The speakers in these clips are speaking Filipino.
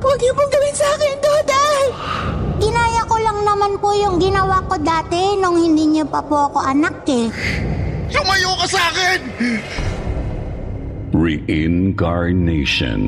Huwag niyo pong gawin sa akin, Dodal! Ginaya ko lang naman po yung ginawa ko dati nung hindi niyo pa po ako anak eh. Lumayo ka sa akin! Reincarnation.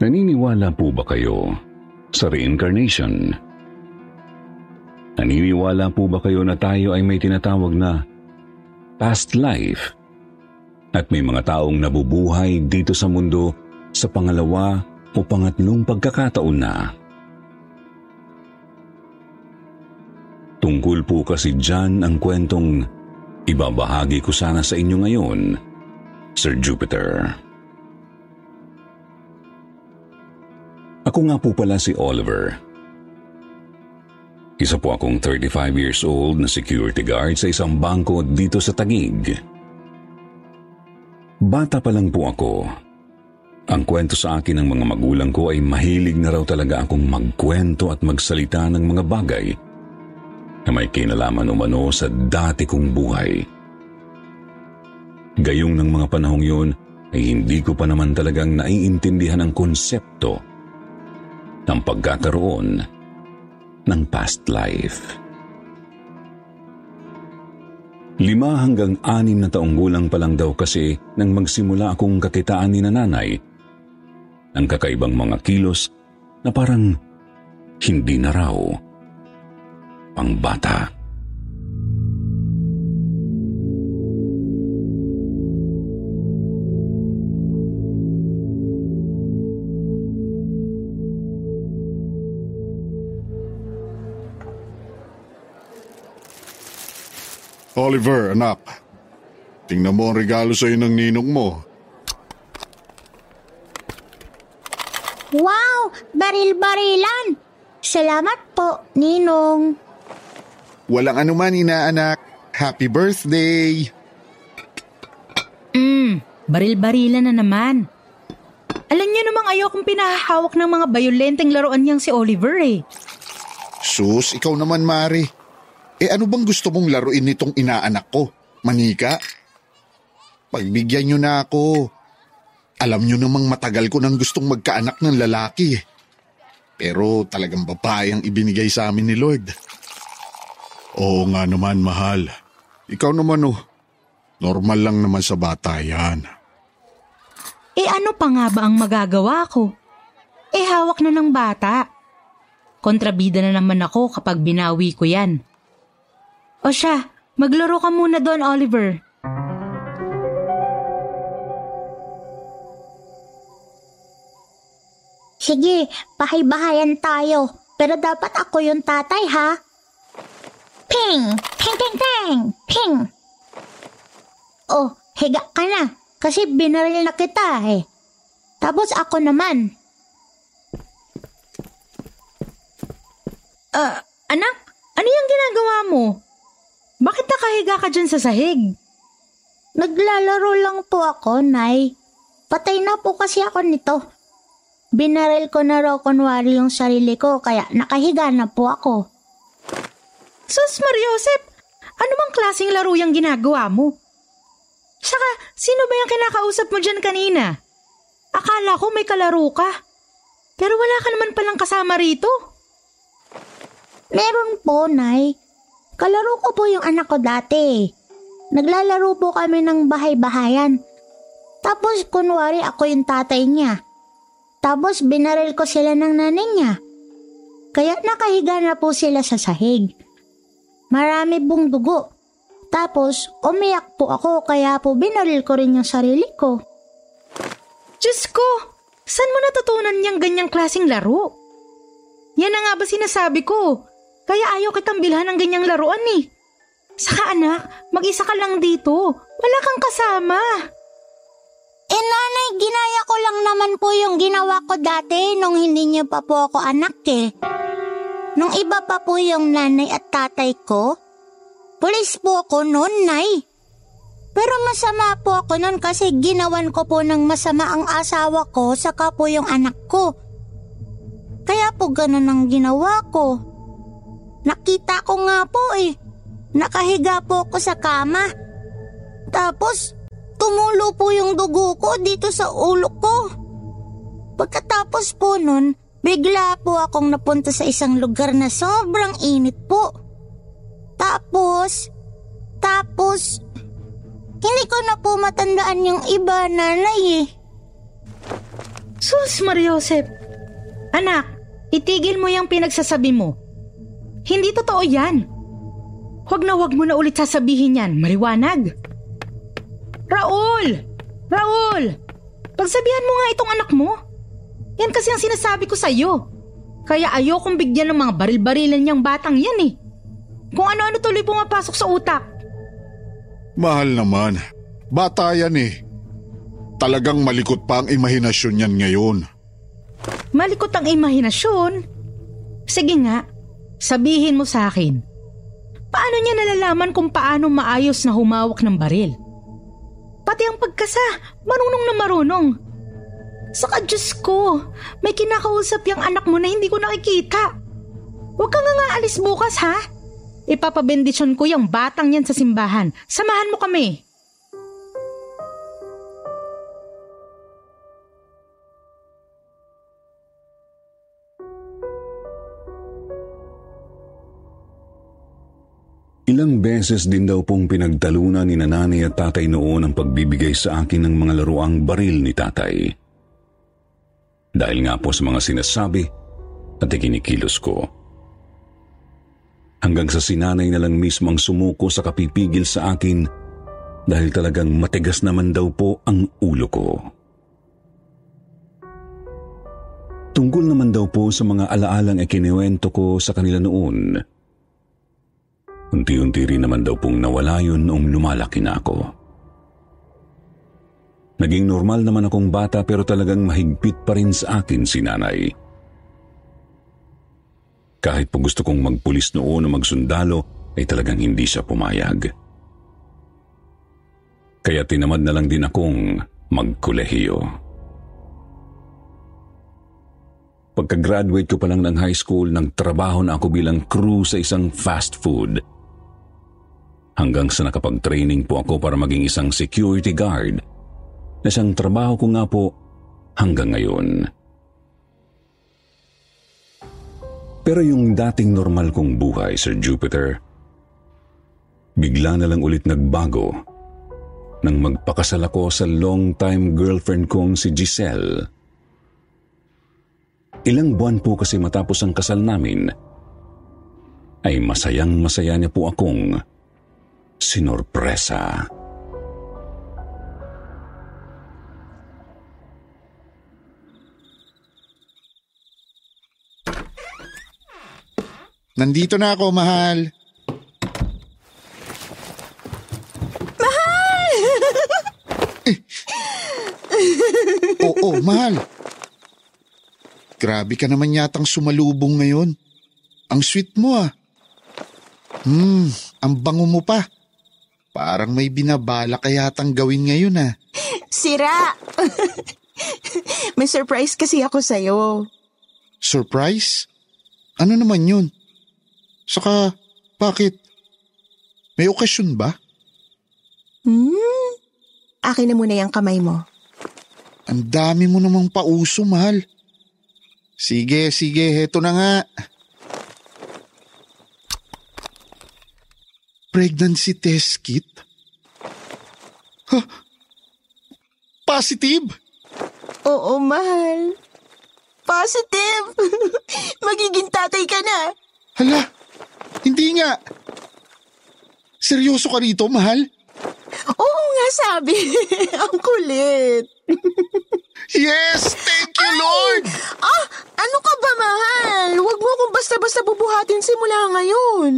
Naniniwala po ba kayo sa reincarnation? Naniniwala po ba kayo na tayo ay may tinatawag na past life? At may mga taong nabubuhay dito sa mundo sa pangalawa o pangatlong pagkakataon na. Tungkol po kasi dyan ang kwentong ibabahagi ko sana sa inyo ngayon, Sir Jupiter. Ako nga po pala si Oliver. Isa po akong 35 years old na security guard sa isang bangko dito sa Taguig. Bata pa lang po ako. Ang kwento sa akin ng mga magulang ko ay mahilig na raw talaga akong magkwento at magsalita ng mga bagay na may kinalaman umano sa dati kong buhay. Gayong ng mga panahong yun ay hindi ko pa naman talagang naiintindihan ang konsepto ng pagkakaroon ng past life. 5 hanggang 6 na taong gulang pa lang daw kasi nang magsimula akong kakitaan ni nanay ng kakaibang mga kilos na parang hindi na raw pang bata. Oliver, anak. Tingnan mo ang regalo sa'yo ng ninong mo. Wow! Baril-barilan! Salamat po, ninong. Walang anuman, inaanak. Happy birthday! Baril-barilan na naman. Alam niyo namang ayokong pinahahawak ng mga bayolenteng laruan niyang si Oliver eh. Sus, ikaw naman, Mari. Ano bang gusto mong laruin nitong inaanak ko? Manika? Pagbigyan niyo na ako. Alam niyo namang matagal ko nang gustong magkaanak ng lalaki. Pero talagang babae ang ibinigay sa amin ni Lord. Oo nga naman, mahal. Ikaw naman normal lang naman sa bata yan. Ano pa nga ba ang magagawa ko? Hawak na ng bata. Kontrabida na naman ako kapag binawi ko yan. O siya, maglaro ka muna doon, Oliver. Sige, bahay-bahayan tayo. Pero dapat ako yung tatay, ha? Ping! Ping, ping, ping! Ping! Higa ka na. Kasi binaril na kita, eh. Tapos ako naman. Anak, ano yung ginagawa mo? Bakit nakahiga ka dyan sa sahig? Naglalaro lang po ako, Nay. Patay na po kasi ako nito. Binaril ko na raw kunwari yung sarili ko, kaya nakahiga na po ako. Sus, Mariosep! Ano bang klaseng laro yung ginagawa mo? Saka, sino ba yung kinakausap mo dyan kanina? Akala ko may kalaro ka. Pero wala ka naman palang kasama rito. Meron po, Nay. Kalaro ko po yung anak ko dati. Naglalaro po kami ng bahay-bahayan. Tapos kunwari ako yung tatay niya. Tapos binaril ko sila ng nanay niya. Kaya nakahiga na po sila sa sahig. Marami pong dugo. Tapos umiyak po ako kaya po binaril ko rin yung sarili ko. Diyos ko! Saan mo natutunan niyang ganyang klaseng laro? Yan na nga ba sinasabi ko? Kaya ayaw kitang bilhan ng ganyang laruan eh. Saka anak, mag-isa ka lang dito. Wala kang kasama. Eh nanay, ginaya ko lang naman po yung ginawa ko dati nung hindi niyo pa po ako anak eh. Nung iba pa po yung nanay at tatay ko, pulis po ako noon, nay. Pero masama po ako noon kasi ginawan ko po ng masama ang asawa ko saka po yung anak ko. Kaya po ganun ang ginawa ko. Nakita ko nga po eh. Nakahiga po ako sa kama. Tapos, tumulo po yung dugo ko dito sa ulo ko. Pagkatapos po nun, bigla po akong napunta sa isang lugar na sobrang init po. Tapos, hindi ko na po matandaan yung iba, nanay eh. Sus, Mariosep. Anak, itigil mo yung pinagsasabi mo. Hindi totoo yan. Huwag mo na ulit sasabihin yan, maliwanag. Raul! Pagsabihan mo nga itong anak mo. Yan kasi ang sinasabi ko sa'yo. Kaya ayokong bigyan ng mga baril-barilan niyang batang yan eh. Kung ano-ano tuloy pumapasok sa utak. Mahal naman, bata yan eh. Talagang malikot pa ang imahinasyon niyan ngayon. Malikot ang imahinasyon? Sige nga, sabihin mo sa akin. Paano niya nalalaman kung paano maayos na humawak ng baril? Pati ang pagkasa, marunong na marunong. Saka Diyos ko, may kinakausap yung anak mo na hindi ko nakikita. Huwag kang nga alis bukas ha. Ipapabendisyon ko yung batang yan sa simbahan. Samahan mo kami. Ilang beses din daw pong pinagtalunan ni nanay at tatay noon ang pagbibigay sa akin ng mga laruang baril ni tatay. Dahil nga po sa mga sinasabi at ikinikilos ko. Hanggang sa sinanay na lang mismo ang sumuko sa kapipigil sa akin dahil talagang matigas naman daw po ang ulo ko. Tungkol naman daw po sa mga alaalang ikiniwento ko sa kanila noon, unti-unti rin naman daw pong nawala yun noong lumalaki na ako. Naging normal naman akong bata pero talagang mahigpit pa rin sa akin si nanay. Kahit po gusto kong magpulis noon o magsundalo, ay talagang hindi siya pumayag. Kaya tinamad na lang din akong magkolehiyo. Pagka-graduate ko pa lang ng high school, nagtrabaho na ako bilang crew sa isang fast food. Hanggang sa nakapag-training po ako para maging isang security guard na siyang trabaho ko nga po hanggang ngayon. Pero yung dating normal kong buhay, Sir Jupiter, bigla na lang ulit nagbago nang magpakasal ako sa long-time girlfriend kong si Giselle. Ilang buwan po kasi matapos ang kasal namin, ay masayang-masaya niya po akong sinorpresa. Nandito na ako, mahal. Mahal! Oo, mahal. Grabe ka naman yatang sumalubong ngayon. Ang sweet mo ah. Ang bango mo pa. Parang may binabala ka yatang gawin ngayon ah. Sira! May surprise kasi ako sa'yo. Surprise? Ano naman yun? Saka, bakit? May okasyon ba? Akin na muna yung kamay mo. Ang dami mo namang pauso, mahal. Sige, heto na nga. Pregnancy test kit? Huh? Positive? Oo, mahal. Positive! Magiging tatay ka na. Hala, hindi nga. Seryoso ka rito, mahal? Oo nga sabi. Ang kulit. Yes! Thank you, Lord! Ah! Ano ka ba, mahal? Huwag mo akong basta-basta bubuhatin simula ngayon.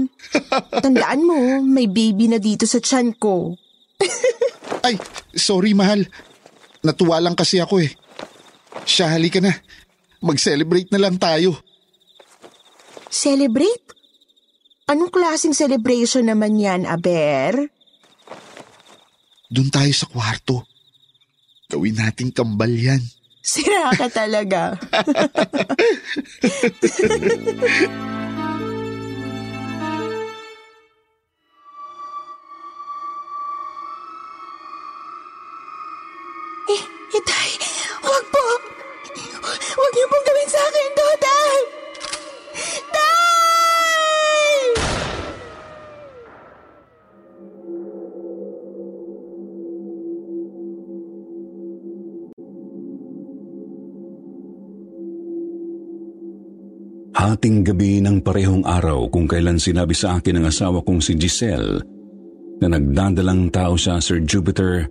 Tandaan mo, may baby na dito sa tiyan ko. Ay, sorry, mahal. Natuwa lang kasi ako eh. Siya, halika na. Mag-celebrate na lang tayo. Celebrate? Anong klaseng celebration naman yan, Aber? Doon tayo sa kwarto. Gawin nating kambal yan. Sira ka talaga. Itay, wag po. Wag niyo pong gawin sa akin to, Tay. Hating gabi ng parehong araw kung kailan sinabi sa akin ng asawa kong si Giselle na nagdadalang tao siya, Sir Jupiter,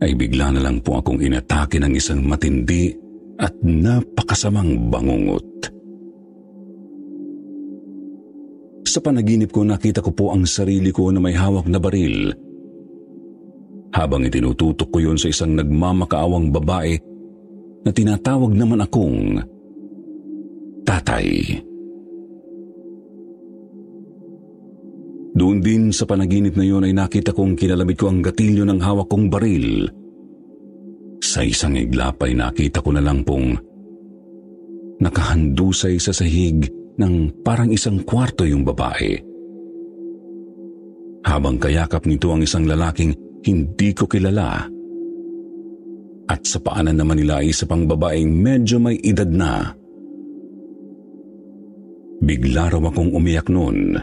ay bigla na lang po akong inatake ng isang matindi at napakasamang bangungot. Sa panaginip ko, nakita ko po ang sarili ko na may hawak na baril. Habang itinututok ko yun sa isang nagmamakaawang babae na tinatawag naman akong Tatay. Doon din sa panaginip na yun ay nakita kong kinalamit ko ang gatilyo ng hawak kong baril. Sa isang iglap ay nakita ko na lang pong nakahandusay sa sahig ng parang isang kwarto yung babae. Habang kayakap nito ang isang lalaking hindi ko kilala. At sa paanan naman nila ay isa pang babaeng medyo may edad na. Bigla raw akong umiyak noon.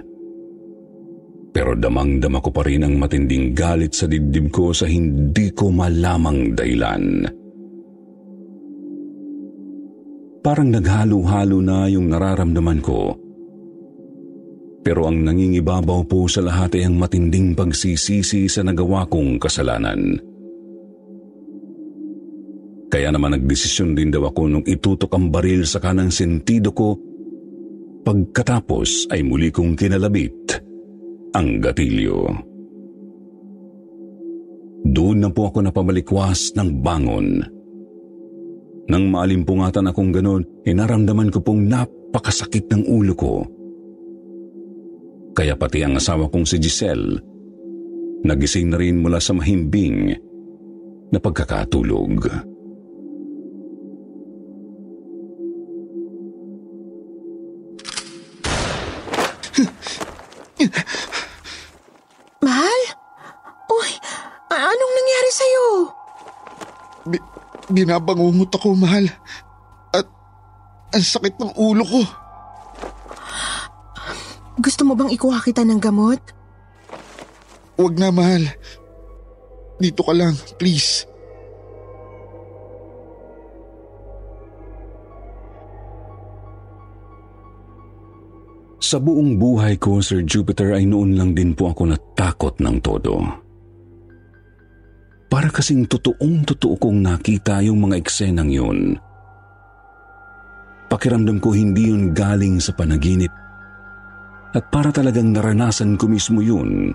Pero damang-dama ko pa rin ang matinding galit sa dibdib ko sa hindi ko malamang dahilan. Parang naghalo-halo na yung nararamdaman ko. Pero ang nangingibabaw po sa lahat ay ang matinding pagsisisi sa nagawa kong kasalanan. Kaya naman nagdesisyon din daw ako nung itutok ang baril sa kanang sentido ko. Pagkatapos ay muli kong kinalabit ang gatilyo. Doon na po ako napamalikwas ng bangon. Nang maalimpungatan akong ganun, inaramdaman ko pong napakasakit ng ulo ko. Kaya pati ang asawa kong si Giselle, nagising na rin mula sa mahimbing na pagkakatulog. Mahal? Uy, anong nangyari sa'yo? Binabangungot ako, mahal. At ang sakit ng ulo ko. Gusto mo bang ikuha kita ng gamot? Huwag na, mahal. Dito ka lang, please. Sa buong buhay ko, Sir Jupiter, ay noon lang din po ako natakot ng todo. Para kasing totoong-totoo kong nakita yung mga eksenang yun. Pakiramdam ko hindi yun galing sa panaginip at para talagang naranasan ko mismo yun.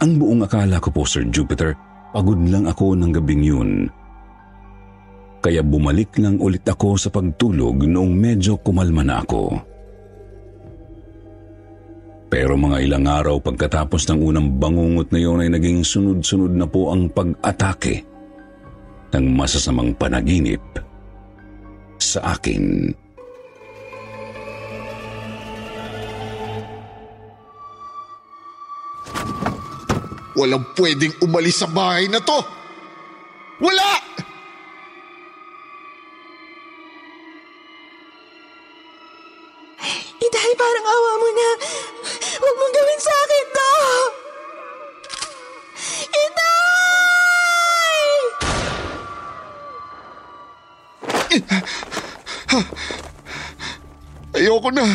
Ang buong akala ko po, Sir Jupiter, pagod lang ako ng gabing yun. Kaya bumalik lang ulit ako sa pagtulog noong medyo kumalma na ako. Pero mga ilang araw pagkatapos ng unang bangungot na yun ay naging sunod-sunod na po ang pag-atake ng masasamang panaginip sa akin. Walang pwedeng umalis sa bahay na to! Wala! Parang awa mo na. Huwag mong gawin sa akin to. Itay! Ayoko na.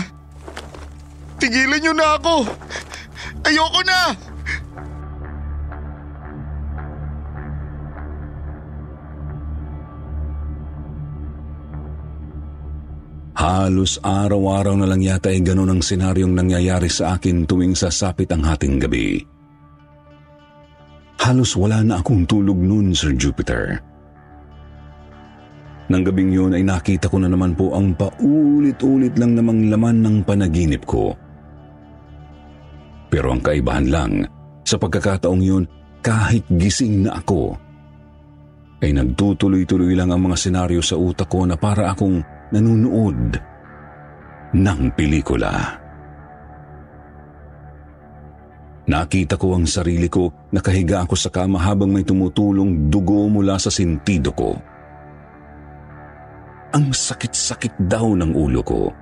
Tigilan niyo na ako. Ayoko na. Halos araw-araw na lang yata ay ganun ang senaryong nangyayari sa akin tuwing sasapit ang hating gabi. Halos wala na akong tulog noon, Sir Jupiter. Nang gabing yun ay nakita ko na naman po ang paulit-ulit lang namang laman ng panaginip ko. Pero ang kaibahan lang, sa pagkakataong yun, kahit gising na ako, ay nagtutuloy-tuloy lang ang mga senaryo sa utak ko na para akong nanunood ng pelikula. Nakita ko ang sarili ko, nakahiga ako sa kama habang may tumutulong dugo mula sa sentido ko. Ang sakit-sakit daw ng ulo ko.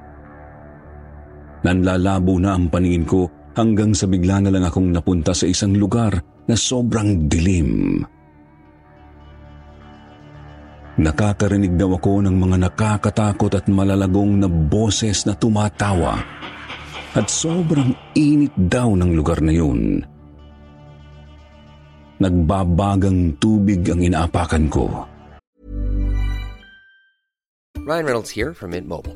Nanlalabo na ang paningin ko hanggang sa bigla na lang akong napunta sa isang lugar na sobrang dilim. Nakakarinig daw ako ng mga nakakatakot at malalagong na boses na tumatawa at sobrang init daw ng lugar na yun. Nagbabagang tubig ang inaapakan ko. Ryan Reynolds here from Mint Mobile.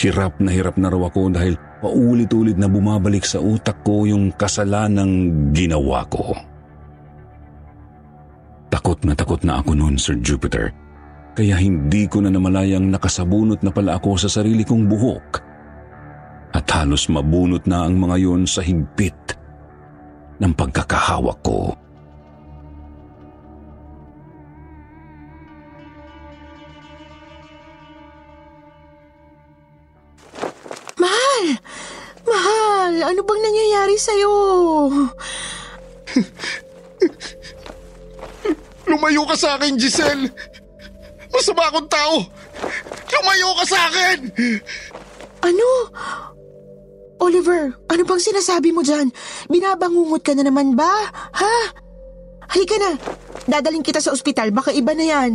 Hirap na raw ako dahil paulit-ulit na bumabalik sa utak ko yung kasalanang ginawa ko. Takot na ako noon, Sir Jupiter. Kaya hindi ko na namalayang nakasabunot na pala ako sa sarili kong buhok. At halos mabunot na ang mga yon sa higpit ng pagkakahawak ko. Ano bang nangyayari sa'yo? Lumayo ka sa akin, Giselle! Masama akong tao! Lumayo ka sa akin! Ano? Oliver, ano bang sinasabi mo dyan? Binabangungot ka na naman ba? Ha? Halika na! Dadaling kita sa ospital, baka iba na yan.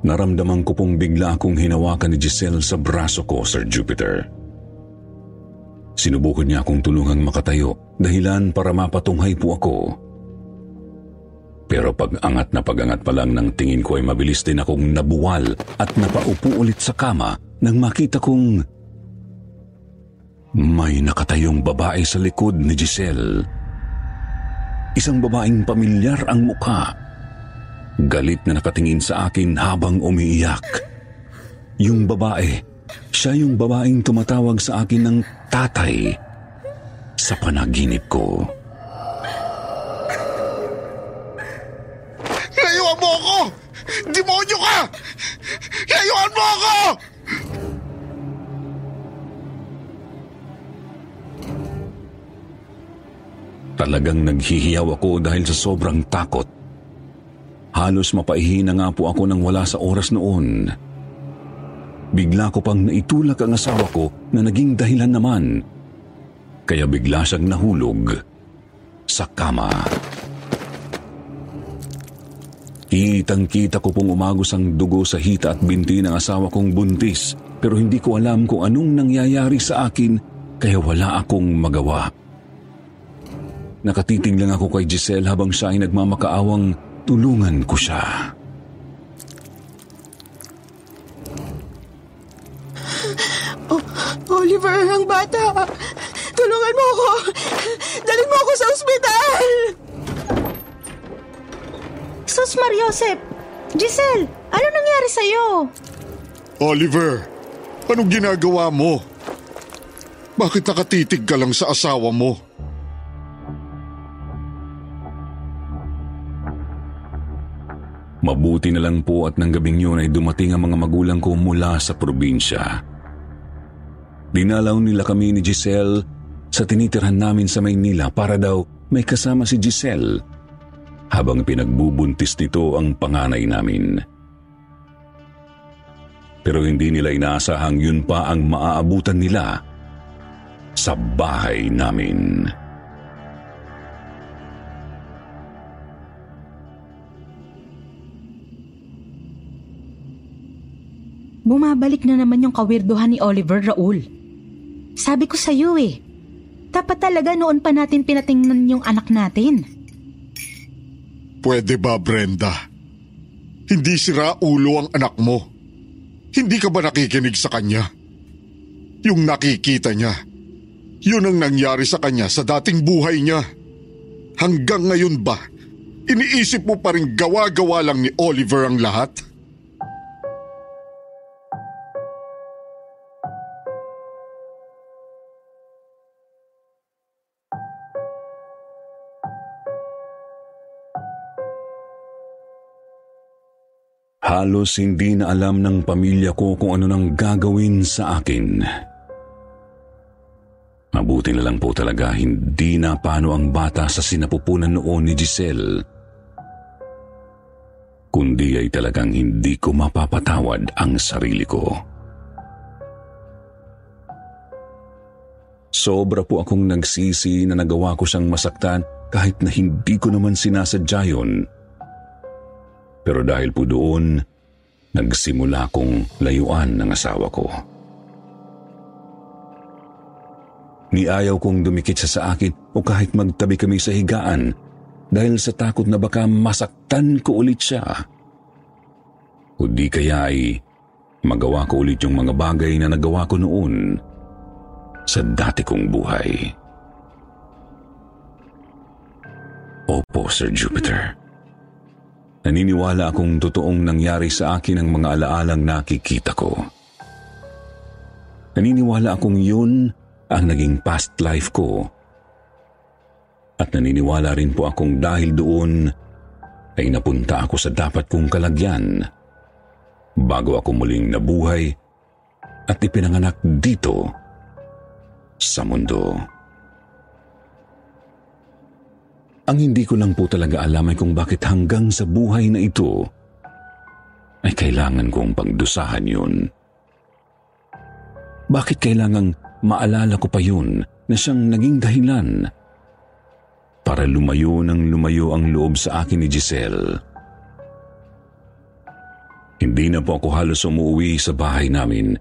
Naramdaman ko pong bigla akong hinawakan ni Giselle sa braso ko, Sir Jupiter. Sinubukan niya akong tulungang makatayo, dahilan para mapatunghay po ako. Pero pag-angat pa lang ng tingin ko ay mabilis din akong nabuwal at napaupo ulit sa kama nang makita kong may nakatayong babae sa likod ni Giselle. Isang babaeng pamilyar ang mukha. Galit na nakatingin sa akin habang umiiyak. Yung babae, siya yung babaeng tumatawag sa akin ng tatay sa panaginip ko. Layuan mo ako! Demonyo ka! Layuan mo ako! Talagang naghihiyaw ako dahil sa sobrang takot. Halos mapahihina nga po ako nang wala sa oras noon. Bigla ko pang naitulak ang asawa ko na naging dahilan naman. Kaya bigla siyang nahulog sa kama. Kitang-kita ko pong umagos ang dugo sa hita at binti ng asawa kong buntis, pero hindi ko alam kung anong nangyayari sa akin kaya wala akong magawa. Nakatitig lang ako kay Giselle habang siya ay nagmamakaawang tulungan ko siya. Oliver, ang bata! Tulungan mo ako! Dalhin mo ako sa ospital! Sus Mariosep! Giselle, ano nangyari sa'yo? Oliver, anong ginagawa mo? Bakit nakatitig ka lang sa asawa mo? Mabuti na lang po at nang gabing yun ay dumating ang mga magulang ko mula sa probinsya. Dinalaw nila kami ni Giselle sa tinitirhan namin sa Maynila para daw may kasama si Giselle habang pinagbubuntis nito ang panganay namin. Pero hindi nila inaasahang yun pa ang maaabutan nila sa bahay namin. Bumabalik na naman yung kawirduhan ni Oliver, Raul. Sabi ko sa'yo dapat talaga noon pa natin pinatingnan yung anak natin. Pwede ba, Brenda? Hindi si Raulo ang anak mo. Hindi ka ba nakikinig sa kanya? Yung nakikita niya, yun ang nangyari sa kanya sa dating buhay niya. Hanggang ngayon ba, iniisip mo pa rin gawa-gawa lang ni Oliver ang lahat? Halos hindi na alam ng pamilya ko kung ano nang gagawin sa akin. Mabuti na lang po talaga hindi na paano ang bata sa sinapupunan noon ni Giselle. Kundi ay talagang hindi ko mapapatawad ang sarili ko. Sobra po akong nagsisi na nagawa ko siyang masaktan kahit na hindi ko naman sinasadya yun. Pero dahil po doon, nagsimula kong layuan ng asawa ko. Niayaw kong dumikit siya sa akin o kahit magtabi kami sa higaan dahil sa takot na baka masaktan ko ulit siya. O di kaya ay magawa ko ulit yung mga bagay na nagawa ko noon sa dati kong buhay. Opo, Sir Jupiter. Naniniwala akong totoong nangyari sa akin ang mga alaalang nakikita ko. Naniniwala akong yun ang naging past life ko. At naniniwala rin po akong dahil doon ay napunta ako sa dapat kong kalagyan bago ako muling nabuhay at ipinanganak dito sa mundo. Ang hindi ko lang po talaga alam ay kung bakit hanggang sa buhay na ito ay kailangan kong pagdusahan yun. Bakit kailangang maalala ko pa yun na siyang naging dahilan para lumayo nang lumayo ang loob sa akin ni Giselle? Hindi na po ako halos umuwi sa bahay namin.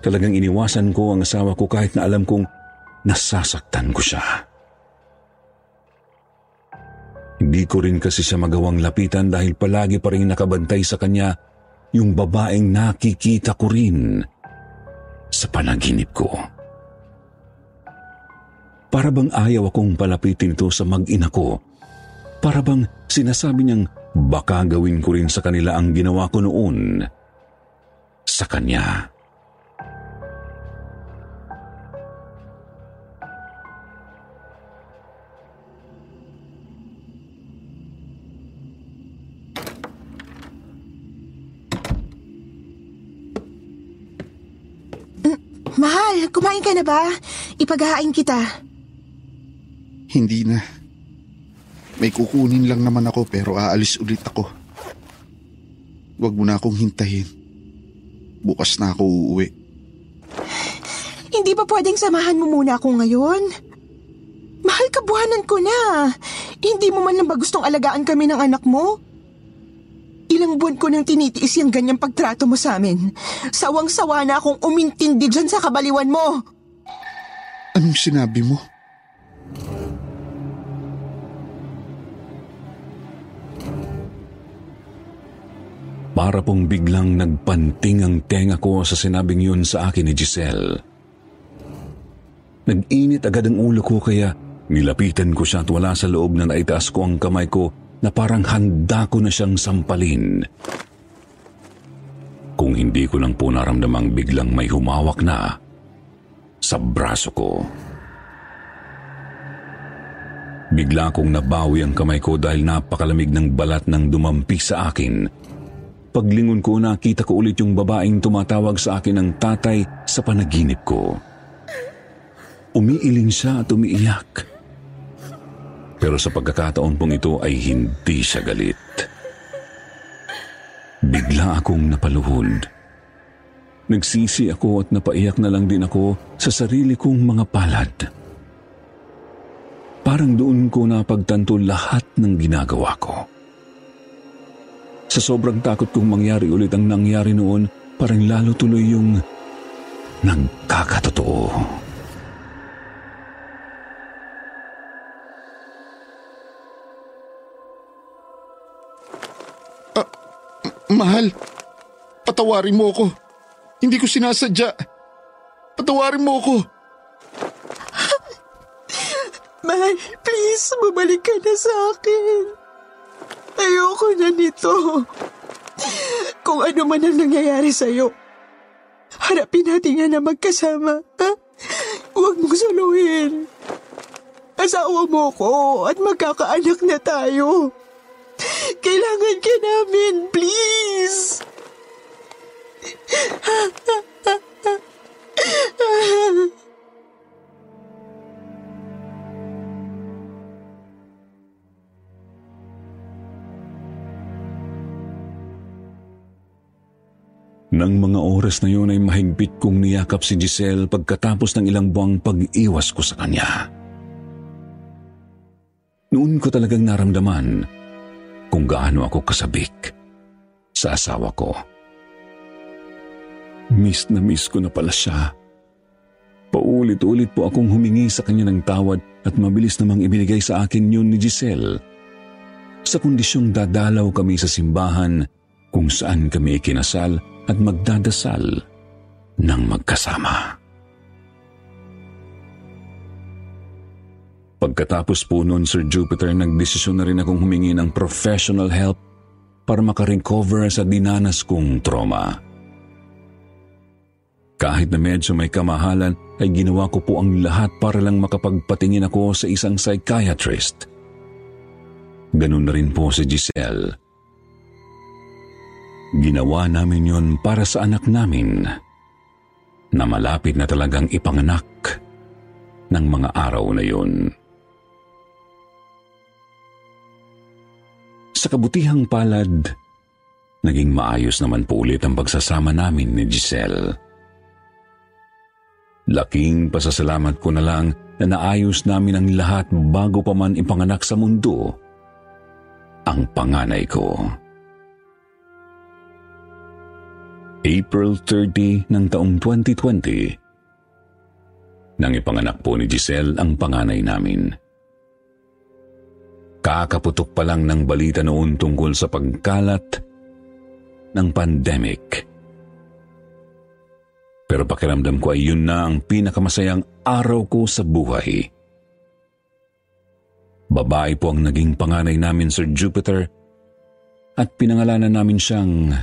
Talagang iniwasan ko ang asawa ko kahit na alam kong nasasaktan ko siya. Hindi ko rin kasi siya magawang lapitan dahil palagi pa rin nakabantay sa kanya yung babaeng nakikita ko rin sa panaginip ko. Para bang ayaw akong palapitin ito sa mag-ina ko? Para bang sinasabi niyang baka gawin ko rin sa kanila ang ginawa ko noon sa kanya? Mahal, kumain ka na ba? Ipaghahain kita. Hindi na. May kukunin lang naman ako pero aalis ulit ako. Huwag mo na akong hintayin. Bukas na ako uuwi. Hindi ba pwedeng samahan mo muna ako ngayon? Mahal, kabuhanan ko na. Hindi mo man lang ba gustong alagaan kami ng anak mo? Ilang buwan ko nang tinitiis yung ganyang pagtrato mo sa amin. Sawang-sawa na akong umintindi dyan sa kabaliwan mo. Anong sinabi mo? para pong biglang nagpanting ang tenga ko sa sinabing yun sa akin ni Giselle. Nag-init agad ang ulo ko kaya nilapitan ko siya at wala sa loob na naitaas ko ang kamay ko na parang handa ko na siyang sampalin. Kung hindi ko lang po naramdamang biglang may humawak na sa braso ko. Bigla kong nabawi ang kamay ko dahil napakalamig ng balat nang dumampi sa akin. Paglingon ko nakita ko ulit yung babaeng tumatawag sa akin ng tatay sa panaginip ko. Umiiling siya at umiiyak. Pero sa pagkakataon pong ito ay hindi siya galit. Bigla akong napaluhod. Nagsisi ako at napaiyak na lang din ako sa sarili kong mga palad. Parang doon ko napagtanto lahat ng ginagawa ko. Sa sobrang takot kong mangyari ulit ang nangyari noon, parang lalo tuloy yung nagkakatotoo. Mahal, patawarin mo ako. Hindi ko sinasadya. Patawarin mo ako. Mahal, please, bumalik ka na sa akin. Ayoko na nito. Kung ano man ang nangyayari sa'yo, harapin natin yan na magkasama, ha? Huwag mong suluhin. Asawa mo ko at magkakaanak na tayo. Kailangan ka namin, please. Nang mga oras na yun ay mahigpit kong niyakap si Giselle pagkatapos ng ilang buwang pag-iwas ko sa kanya. Noon ko talagang naramdaman kung gaano ako kasabik sa asawa ko. Miss na miss ko na pala siya. Paulit-ulit po akong humingi sa kanya ng tawad at mabilis namang ibinigay sa akin yun ni Giselle. Sa kondisyong dadalaw kami sa simbahan kung saan kami ikinasal at magdadasal ng magkasama. Pagkatapos po noon, Sir Jupiter, nagdesisyon na rin akong humingi ng professional help para makarecover sa dinanas kong trauma. Kahit na medyo may kamahalan, ay ginawa ko po ang lahat para lang makapagpatingin ako sa isang psychiatrist. Ganun na rin po si Giselle. Ginawa namin yon para sa anak namin na malapit na talagang ipanganak ng mga araw na yon. Sa kabutihang palad, naging maayos naman po ulit ang pagsasama namin ni Giselle. Laking pasasalamat ko na lang na naayos namin ang lahat bago pa man ipanganak sa mundo ang panganay ko. April 30 ng taong 2020, nang ipanganak po ni Giselle ang panganay namin. Kakaputok pa lang ng balita noon tungkol sa pagkalat ng pandemic. Pero pakiramdam ko ay yun na ang pinakamasayang araw ko sa buhay. Babae po ang naging panganay namin, Sir Jupiter, at pinangalanan namin siyang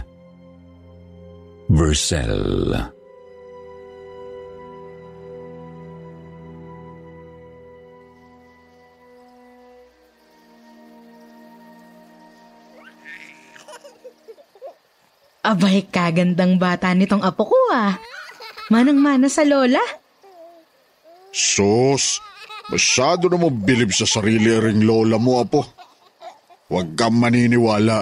Vercel. Abay, kagandang bata nitong apo ko ah. Manang-mana sa lola. Sus, masyado na mo bilib sa sarili ring lola mo, apo. Huwag kang maniniwala.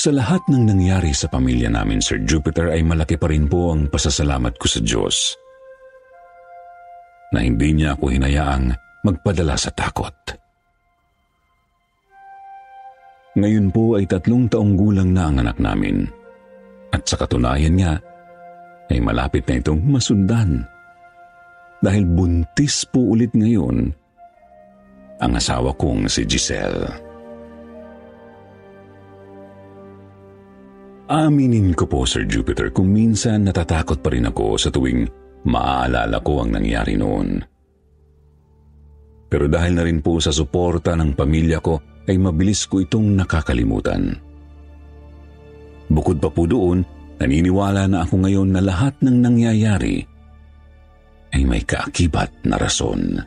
Sa lahat ng nangyari sa pamilya namin, Sir Jupiter, ay malaki pa rin po ang pasasalamat ko sa Diyos na hindi niya ako hinayaang magpadala sa takot. Ngayon po ay 3 taong gulang na ang anak namin. At sa katunayan nga, ay malapit na itong masundan. Dahil buntis po ulit ngayon ang asawa kong si Giselle. Aminin ko po, Sir Jupiter, kung minsan natatakot pa rin ako sa tuwing maaalala ko ang nangyari noon. Pero dahil na rin po sa suporta ng pamilya ko, ay mabilis ko itong nakakalimutan. Bukod pa po doon, naniniwala na ako ngayon na lahat ng nangyayari ay may kaakibat na rason.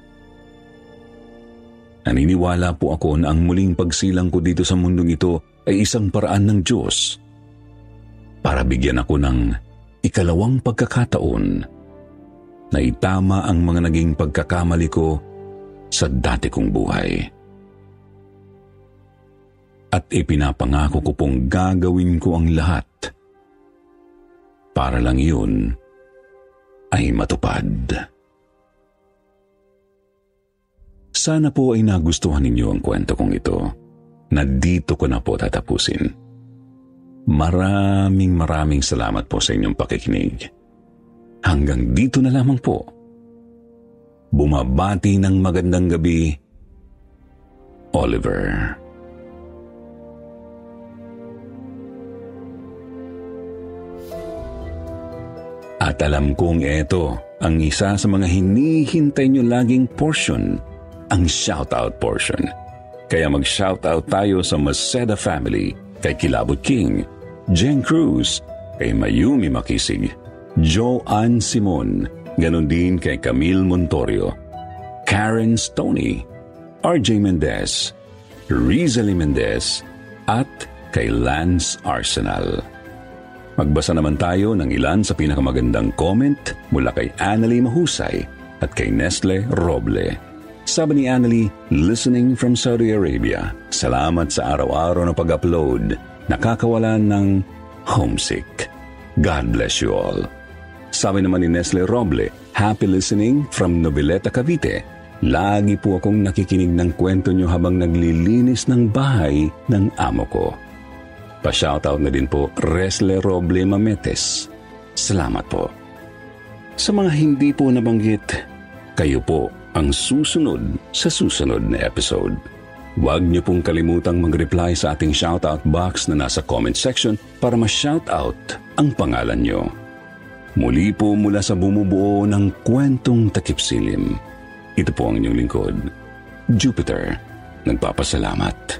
Naniniwala po ako na ang muling pagsilang ko dito sa mundong ito ay isang paraan ng Diyos para bigyan ako ng ikalawang pagkakataon na itama ang mga naging pagkakamali ko sa dati kong buhay. At ipinapangako ko pong gagawin ko ang lahat para lang yun ay matupad. Sana po ay nagustuhan ninyo ang kwento kong ito na dito ko na po tatapusin. Maraming salamat po sa inyong pakikinig. Hanggang dito na lamang po. Bumabati ng magandang gabi, Oliver. At alam kong ito ang isa sa mga hinihintay nyo laging portion, ang shoutout portion. Kaya mag-shoutout tayo sa Maceda family, kay Kilabot King, Jen Cruz, kay Mayumi Makisig, Joe Ann Simon, ganon din kay Camille Montorio, Karen Stony, RJ Mendez, Rizely Mendez, at kay Lance Arsenal. Magbasa naman tayo ng ilan sa pinakamagandang comment mula kay Annalie Mahusay at kay Nestle Roble. Sabi ni Annalie, listening from Saudi Arabia, salamat sa araw-araw na pag-upload, nakakawalan ng homesick. God bless you all. Sabi naman ni Nestle Roble, happy listening from Noveleta Cavite. Lagi po akong nakikinig ng kwento nyo habang naglilinis ng bahay ng amo ko. Pa-shoutout na din po Resle Roble Mametes. Salamat po. Sa mga hindi po nabanggit, kayo po ang susunod sa susunod na episode. Huwag niyo pong kalimutang mag-reply sa ating shoutout box na nasa comment section para ma-shoutout ang pangalan nyo. Muli po mula sa bumubuo ng Kwentong Takipsilim, ito po ang inyong lingkod, Jupiter, nagpapasalamat.